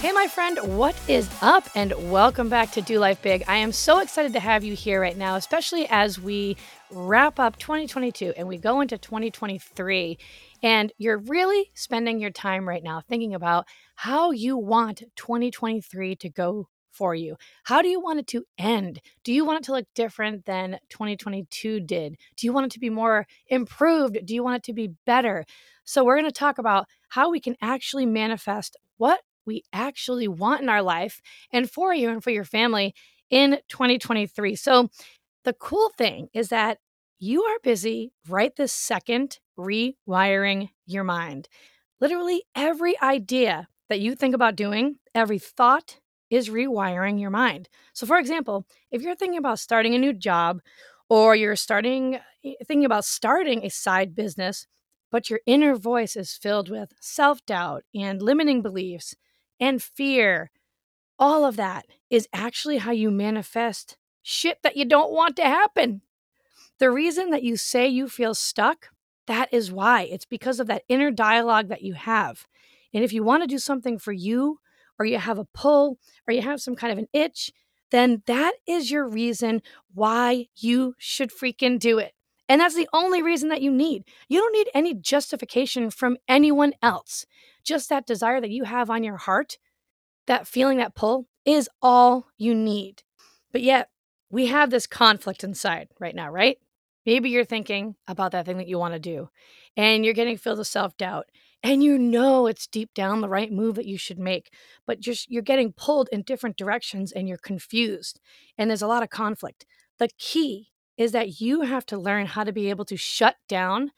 Hey, my friend, what is up? And welcome back to Do Life Big. I am so excited to have you here right now, especially as we wrap up 2022 and we go into 2023. And you're really spending your time right now thinking about how you want 2023 to go for you. How do you want it to end? Do you want it to look different than 2022 did? Do you want it to be more improved? Do you want it to be better? So we're going to talk about how we can actually manifest what we actually want in our life and for you and for your family in 2023. So the cool thing is that you are busy right this second rewiring your mind. Literally every idea that you think about doing, every thought is rewiring your mind. So for example, if you're thinking about starting a new job or you're thinking about starting a side business, but your inner voice is filled with self-doubt and limiting beliefs, and fear, all of that is actually how you manifest shit that you don't want to happen. The reason that you say you feel stuck, that is why. It's because of that inner dialogue that you have. And if you want to do something for you, or you have a pull, or you have some kind of an itch, then that is your reason why you should freaking do it. And that's the only reason that you need. You don't need any justification from anyone else. Just that desire that you have on your heart, that feeling, that pull is all you need. But yet we have this conflict inside right now, right? Maybe you're thinking about that thing that you want to do and you're getting filled with self-doubt and you know it's deep down the right move that you should make, but you're getting pulled in different directions and you're confused and there's a lot of conflict. The key is that you have to learn how to be able to shut down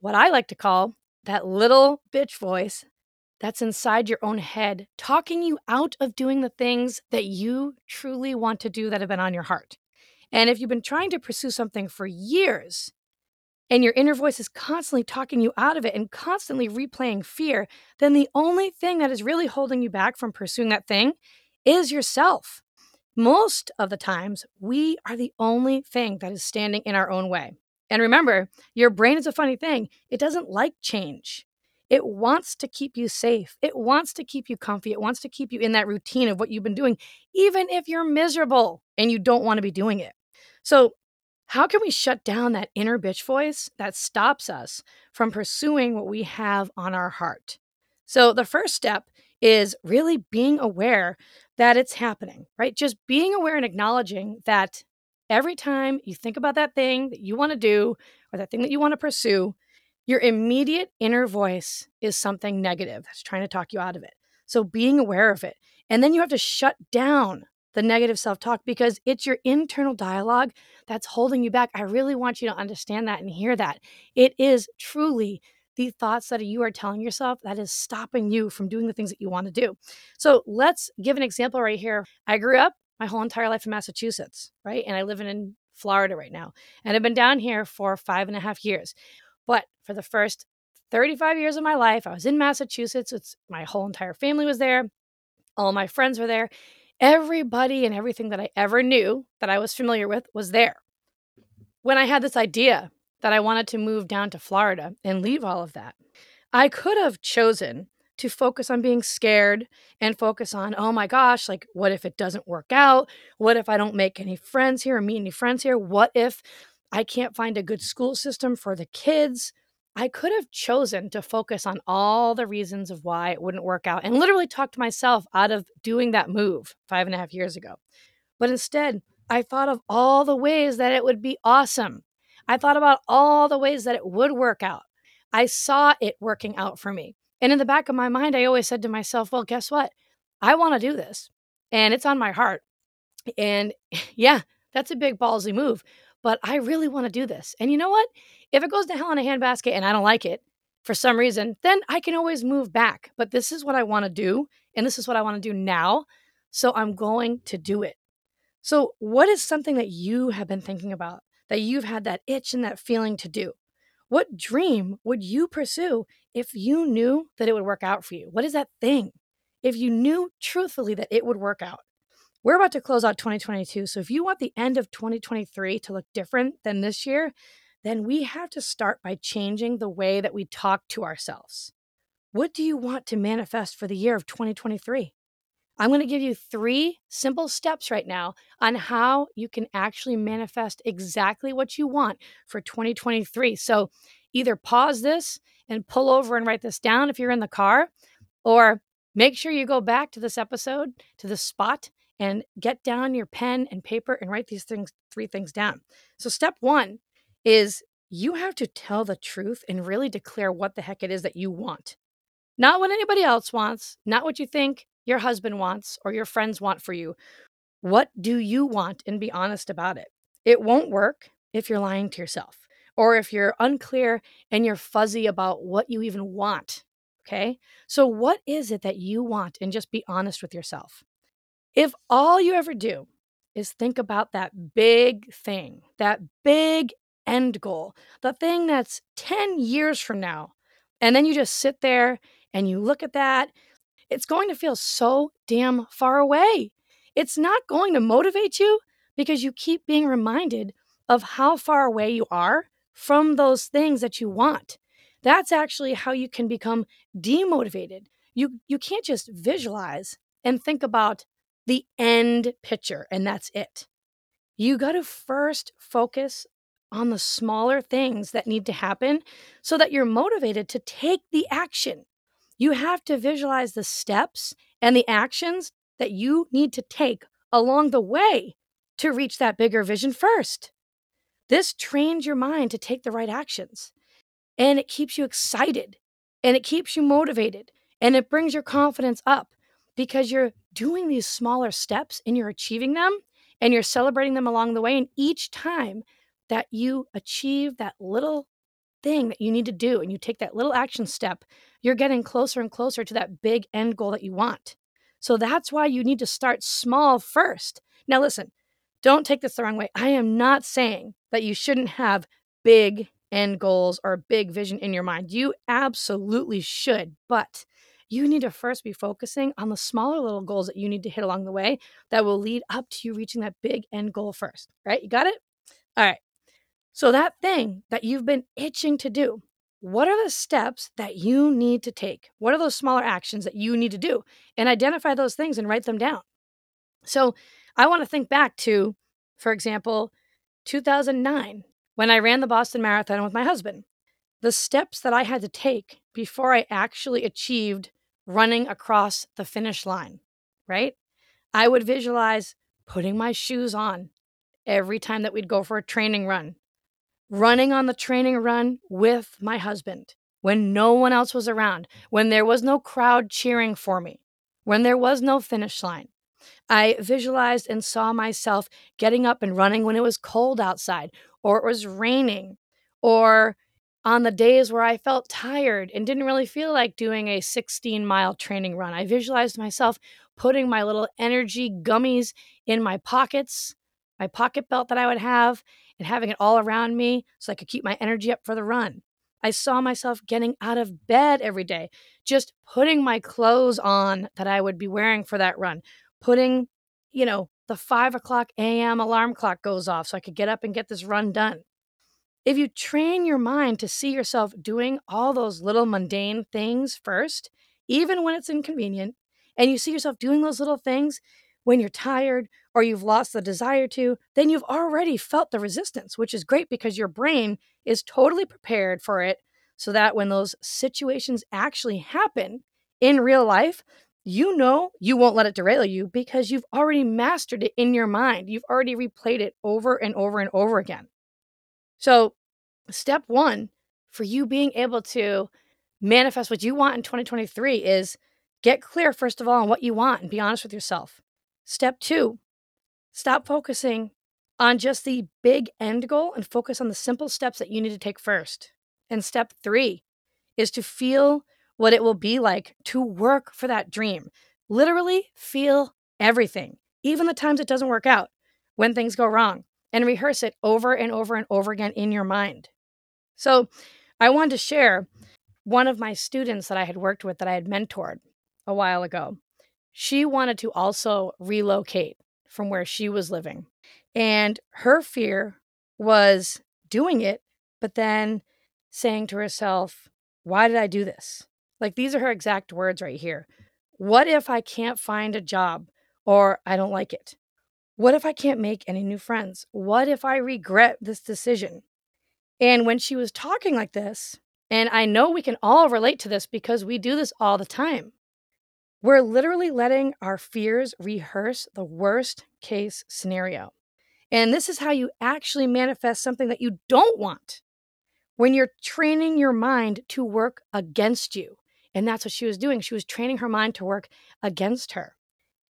what I like to call that little bitch voice that's inside your own head, talking you out of doing the things that you truly want to do that have been on your heart. And if you've been trying to pursue something for years and your inner voice is constantly talking you out of it and constantly replaying fear, then the only thing that is really holding you back from pursuing that thing is yourself. Most of the times, we are the only thing that is standing in our own way. And remember, your brain is a funny thing. It doesn't like change. It wants to keep you safe. It wants to keep you comfy. It wants to keep you in that routine of what you've been doing, even if you're miserable and you don't want to be doing it. So how can we shut down that inner bitch voice that stops us from pursuing what we have on our heart? So the first step is really being aware that it's happening, right? Just being aware and acknowledging that every time you think about that thing that you want to do or that thing that you want to pursue, your immediate inner voice is something negative that's trying to talk you out of it. So being aware of it. And then you have to shut down the negative self-talk because it's your internal dialogue that's holding you back. I really want you to understand that and hear that. It is truly the thoughts that you are telling yourself that is stopping you from doing the things that you want to do. So let's give an example right here. I grew up my whole entire life in Massachusetts, right? And I live in Florida right now. And I've been down here for 5.5 years. But for the first 35 years of my life, I was in Massachusetts. My whole entire family was there. All my friends were there. Everybody and everything that I ever knew that I was familiar with was there. When I had this idea that I wanted to move down to Florida and leave all of that, I could have chosen to focus on being scared and focus on, oh my gosh, like what if it doesn't work out? What if I don't make any friends here or meet any friends here? What if I can't find a good school system for the kids? I could have chosen to focus on all the reasons of why it wouldn't work out and literally talked myself out of doing that move 5.5 years ago. But instead, I thought of all the ways that it would be awesome. I thought about all the ways that it would work out. I saw it working out for me. And in the back of my mind, I always said to myself, well, guess what? I want to do this. And it's on my heart. And yeah, that's a big ballsy move. But I really want to do this. And you know what? If it goes to hell in a handbasket and I don't like it for some reason, then I can always move back. But this is what I want to do. And this is what I want to do now. So I'm going to do it. So what is something that you have been thinking about, that you've had that itch and that feeling to do? What dream would you pursue if you knew that it would work out for you? What is that thing? If you knew truthfully that it would work out. We're about to close out 2022. So if you want the end of 2023 to look different than this year, then we have to start by changing the way that we talk to ourselves. What do you want to manifest for the year of 2023? I'm going to give you 3 simple steps right now on how you can actually manifest exactly what you want for 2023. So either pause this and pull over and write this down if you're in the car, or make sure you go back to this episode, to this spot, and get down your pen and paper and write these things, 3 things down. So step 1 is you have to tell the truth and really declare what the heck it is that you want. Not what anybody else wants, not what you think your husband wants or your friends want for you. What do you want? And be honest about it. It won't work if you're lying to yourself or if you're unclear and you're fuzzy about what you even want. Okay. So what is it that you want? And just be honest with yourself. If all you ever do is think about that big thing, that big end goal, the thing that's 10 years from now, and then you just sit there and you look at that, it's going to feel so damn far away. It's not going to motivate you because you keep being reminded of how far away you are from those things that you want. That's actually how you can become demotivated. You can't just visualize and think about the end picture, and that's it. You got to first focus on the smaller things that need to happen so that you're motivated to take the action. You have to visualize the steps and the actions that you need to take along the way to reach that bigger vision first. This trains your mind to take the right actions, and it keeps you excited, and it keeps you motivated, and it brings your confidence up because you're doing these smaller steps and you're achieving them and you're celebrating them along the way. And each time that you achieve that little thing that you need to do and you take that little action step, you're getting closer and closer to that big end goal that you want. So that's why you need to start small first. Now, listen, don't take this the wrong way. I am not saying that you shouldn't have big end goals or big vision in your mind. You absolutely should, but you need to first be focusing on the smaller little goals that you need to hit along the way that will lead up to you reaching that big end goal first, right? You got it? All right. So that thing that you've been itching to do, what are the steps that you need to take? What are those smaller actions that you need to do? And identify those things and write them down. So I want to think back to, for example, 2009, when I ran the Boston Marathon with my husband. The steps that I had to take before I actually achieved running across the finish line, right? I would visualize putting my shoes on every time that we'd go for a training run, running on the training run with my husband when no one else was around, when there was no crowd cheering for me, when there was no finish line. I visualized and saw myself getting up and running when it was cold outside or it was raining or on the days where I felt tired and didn't really feel like doing a 16-mile training run. I visualized myself putting my little energy gummies in my pockets, my pocket belt that I would have, and having it all around me so I could keep my energy up for the run. I saw myself getting out of bed every day, just putting my clothes on that I would be wearing for that run, putting, the 5:00 a.m. alarm clock goes off so I could get up and get this run done. If you train your mind to see yourself doing all those little mundane things first, even when it's inconvenient, and you see yourself doing those little things when you're tired or you've lost the desire to, then you've already felt the resistance, which is great because your brain is totally prepared for it so that when those situations actually happen in real life, you know you won't let it derail you because you've already mastered it in your mind. You've already replayed it over and over and over again. So step one for you being able to manifest what you want in 2023 is get clear, first of all, on what you want and be honest with yourself. Step two, stop focusing on just the big end goal and focus on the simple steps that you need to take first. And step three is to feel what it will be like to work for that dream. Literally feel everything, even the times it doesn't work out, when things go wrong, and rehearse it over and over and over again in your mind. So I wanted to share one of my students that I had worked with, that I had mentored a while ago. She wanted to also relocate from where she was living. And her fear was doing it, but then saying to herself, why did I do this? Like, these are her exact words right here. What if I can't find a job or I don't like it? What if I can't make any new friends? What if I regret this decision? And when she was talking like this, and I know we can all relate to this because we do this all the time, we're literally letting our fears rehearse the worst case scenario. And this is how you actually manifest something that you don't want, when you're training your mind to work against you. And that's what she was doing. She was training her mind to work against her.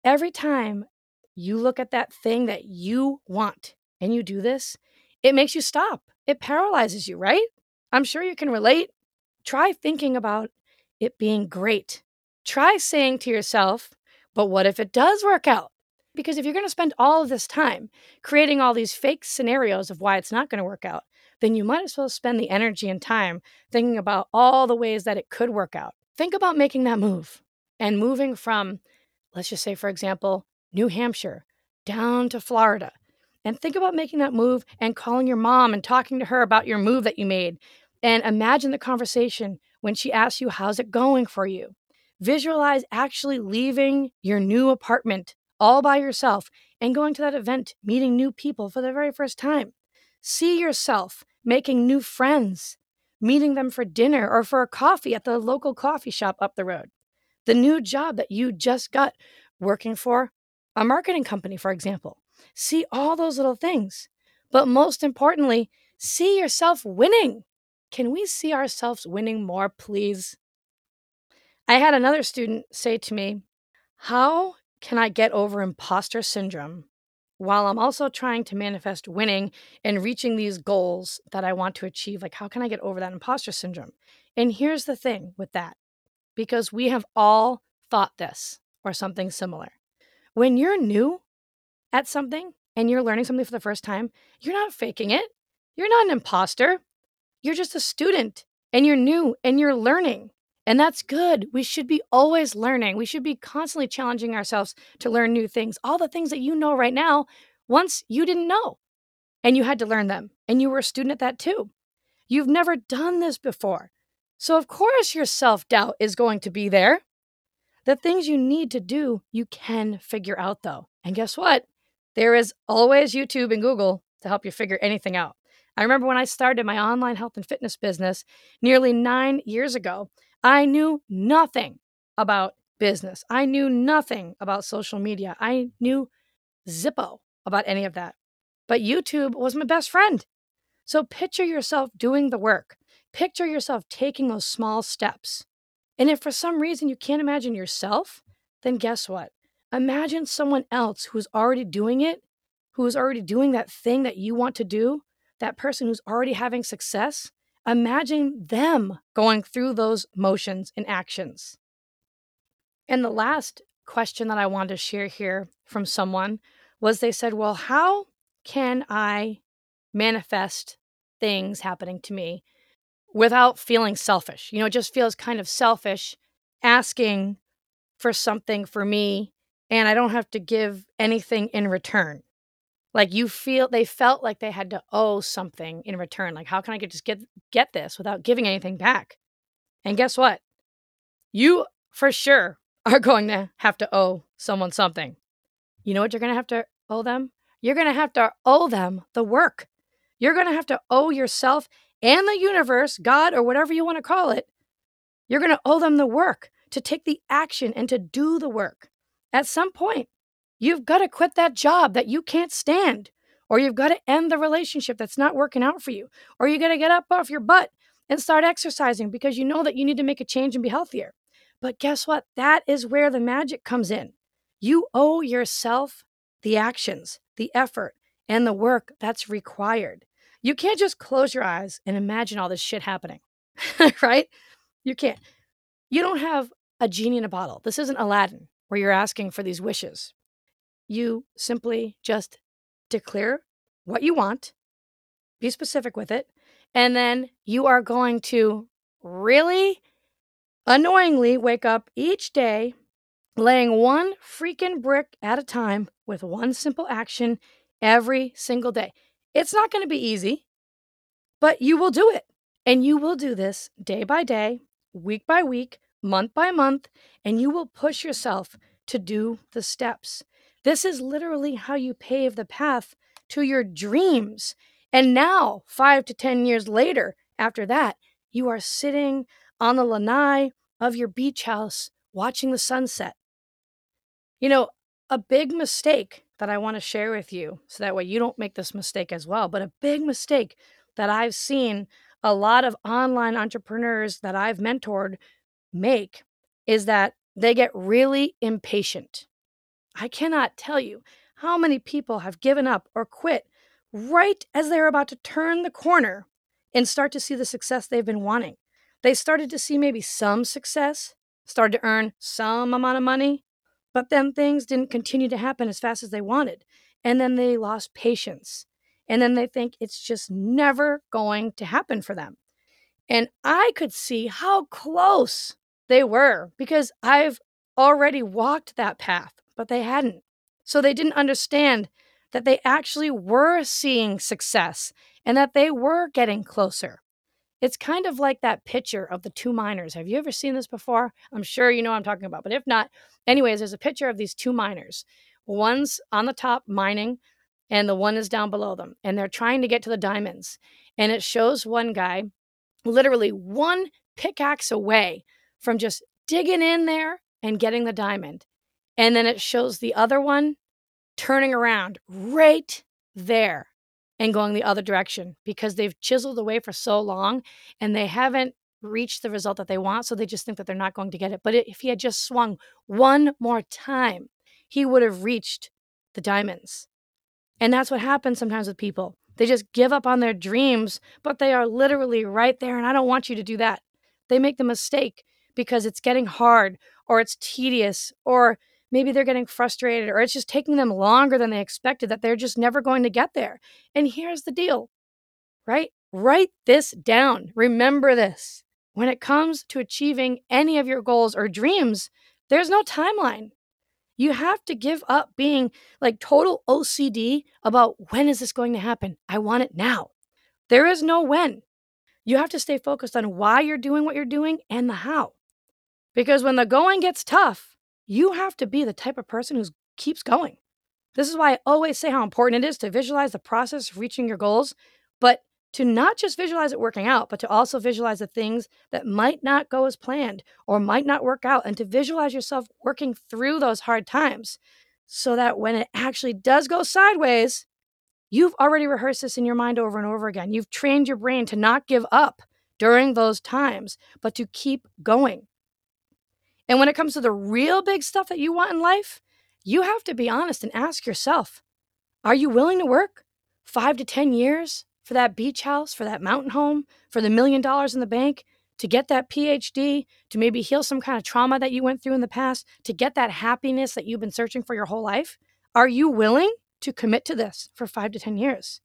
Every time you look at that thing that you want and you do this, it makes you stop. It paralyzes you, right? I'm sure you can relate. Try thinking about it being great. Try saying to yourself, but what if it does work out? Because if you're going to spend all of this time creating all these fake scenarios of why it's not going to work out, then you might as well spend the energy and time thinking about all the ways that it could work out. Think about making that move and moving from, let's just say, for example, New Hampshire down to Florida. And think about making that move and calling your mom and talking to her about your move that you made. And imagine the conversation when she asks you, how's it going for you? Visualize actually leaving your new apartment all by yourself and going to that event, meeting new people for the very first time. See yourself making new friends, meeting them for dinner or for a coffee at the local coffee shop up the road. The new job that you just got, working for a marketing company, for example. See all those little things. But most importantly, see yourself winning. Can we see ourselves winning more, please? I had another student say to me, how can I get over imposter syndrome while I'm also trying to manifest winning and reaching these goals that I want to achieve? Like, how can I get over that imposter syndrome? And here's the thing with that, because we have all thought this or something similar. When you're new at something and you're learning something for the first time, you're not faking it. You're not an imposter. You're just a student and you're new and you're learning. And that's good. We should be always learning. We should be constantly challenging ourselves to learn new things. All the things that you know right now, once you didn't know and you had to learn them, and you were a student at that too. You've never done this before. So of course your self-doubt is going to be there. The things you need to do, you can figure out though. And guess what? There is always YouTube and Google to help you figure anything out. I remember when I started my online health and fitness business nearly 9 years ago, I knew nothing about business. I knew nothing about social media. I knew zippo about any of that. But YouTube was my best friend. So picture yourself doing the work. Picture yourself taking those small steps. And if for some reason you can't imagine yourself, then guess what? Imagine someone else who's already doing it, who's already doing that thing that you want to do, that person who's already having success. Imagine them going through those motions and actions. And the last question that I wanted to share here from someone was, they said, well, how can I manifest things happening to me without feeling selfish? You know, it just feels kind of selfish asking for something for me, and I don't have to give anything in return. Like, they felt like they had to owe something in return. Like, how can I just get this without giving anything back? And guess what? You for sure are going to have to owe someone something. You know what you're going to have to owe them? You're going to have to owe them the work. You're going to have to owe yourself and the universe, God, or whatever you want to call it, you're going to owe them the work, to take the action and to do the work. At some point, you've got to quit that job that you can't stand, or you've got to end the relationship that's not working out for you, or you got to get up off your butt and start exercising because you know that you need to make a change and be healthier. But guess what? That is where the magic comes in. You owe yourself the actions, the effort, and the work that's required. You can't just close your eyes and imagine all this shit happening, right? You can't. You don't have a genie in a bottle. This isn't Aladdin where you're asking for these wishes. You simply just declare what you want, be specific with it, and then you are going to really annoyingly wake up each day laying one freaking brick at a time with one simple action every single day. It's not going to be easy, but you will do it. And you will do this day by day, week by week, month by month, and you will push yourself to do the steps. This is literally how you pave the path to your dreams. And now, 5 to 10 years later, after that, you are sitting on the lanai of your beach house watching the sunset. You know, a big mistake that I want to share with you, so that way you don't make this mistake as well, but a big mistake that I've seen a lot of online entrepreneurs that I've mentored make is that they get really impatient. I cannot tell you how many people have given up or quit right as they're about to turn the corner and start to see the success they've been wanting. They started to see maybe some success, started to earn some amount of money, but then things didn't continue to happen as fast as they wanted. And then they lost patience. And then they think it's just never going to happen for them. And I could see how close they were because I've already walked that path, but they hadn't. So they didn't understand that they actually were seeing success and that they were getting closer. It's kind of like that picture of the two miners. Have you ever seen this before? I'm sure you know what I'm talking about, but if not, anyways, there's a picture of these two miners. One's on the top mining and the one is down below them, and they're trying to get to the diamonds. And it shows one guy literally one pickaxe away from just digging in there and getting the diamond. And then it shows the other one turning around right there and going the other direction because they've chiseled away for so long and they haven't reached the result that they want. So they just think that they're not going to get it. But if he had just swung one more time, he would have reached the diamonds. And that's what happens sometimes with people. They just give up on their dreams, but they are literally right there. And I don't want you to do that. They make the mistake because it's getting hard or it's tedious or maybe they're getting frustrated or it's just taking them longer than they expected, that they're just never going to get there. And here's the deal, right? Write this down. Remember this. When it comes to achieving any of your goals or dreams, there's no timeline. You have to give up being like total OCD about when is this going to happen? I want it now. There is no when. You have to stay focused on why you're doing what you're doing and the how. Because when the going gets tough, you have to be the type of person who keeps going. This is why I always say how important it is to visualize the process of reaching your goals, but to not just visualize it working out, but to also visualize the things that might not go as planned or might not work out, and to visualize yourself working through those hard times so that when it actually does go sideways, you've already rehearsed this in your mind over and over again. You've trained your brain to not give up during those times, but to keep going. And when it comes to the real big stuff that you want in life, you have to be honest and ask yourself, are you willing to work 5 to 10 years for that beach house, for that mountain home, for the $1 million in the bank, to get that PhD, to maybe heal some kind of trauma that you went through in the past, to get that happiness that you've been searching for your whole life? Are you willing to commit to this for 5 to 10 years?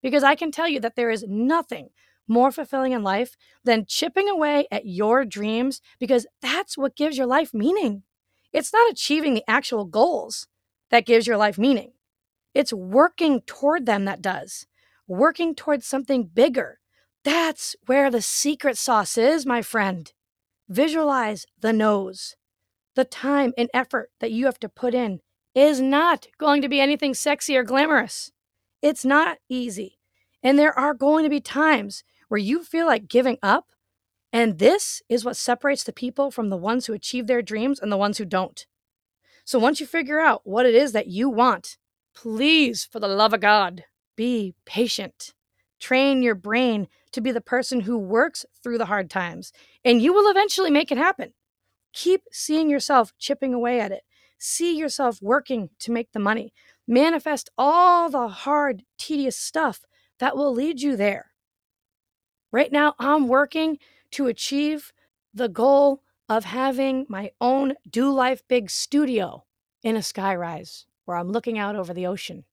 Because I can tell you that there is nothing more fulfilling in life than chipping away at your dreams, because that's what gives your life meaning. It's not achieving the actual goals that gives your life meaning. It's working toward them that does. Working towards something bigger. That's where the secret sauce is, my friend. Visualize the no's. The time and effort that you have to put in is not going to be anything sexy or glamorous. It's not easy. And there are going to be times where you feel like giving up. And this is what separates the people from the ones who achieve their dreams and the ones who don't. So once you figure out what it is that you want, please, for the love of God, be patient. Train your brain to be the person who works through the hard times, and you will eventually make it happen. Keep seeing yourself chipping away at it. See yourself working to make the money. Manifest all the hard, tedious stuff that will lead you there. Right now, I'm working to achieve the goal of having my own Do Life Big studio in a skyrise where I'm looking out over the ocean.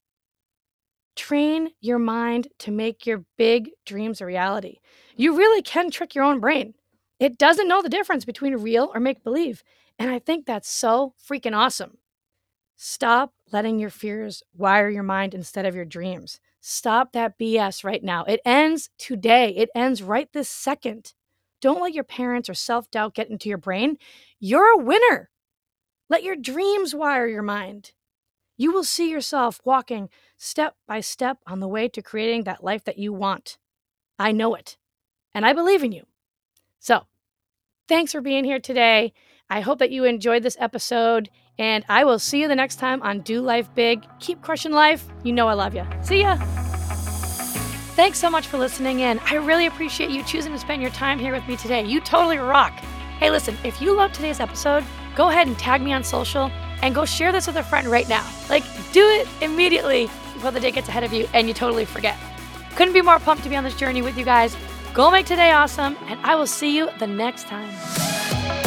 Train your mind to make your big dreams a reality. You really can trick your own brain. It doesn't know the difference between real or make-believe. And I think that's so freaking awesome. Stop letting your fears wire your mind instead of your dreams. Stop that BS right now. It ends today. It ends right this second. Don't let your parents or self-doubt get into your brain. You're a winner. Let your dreams wire your mind. You will see yourself walking step by step on the way to creating that life that you want. I know it, and I believe in you. So, thanks for being here today. I hope that you enjoyed this episode, and I will see you the next time on Do Life Big. Keep crushing life. You know I love you. See ya. Thanks so much for listening in. I really appreciate you choosing to spend your time here with me today. You totally rock. Hey, listen, if you loved today's episode, go ahead and tag me on social and go share this with a friend right now. Like, do it immediately before the day gets ahead of you and you totally forget. Couldn't be more pumped to be on this journey with you guys. Go make today awesome, and I will see you the next time.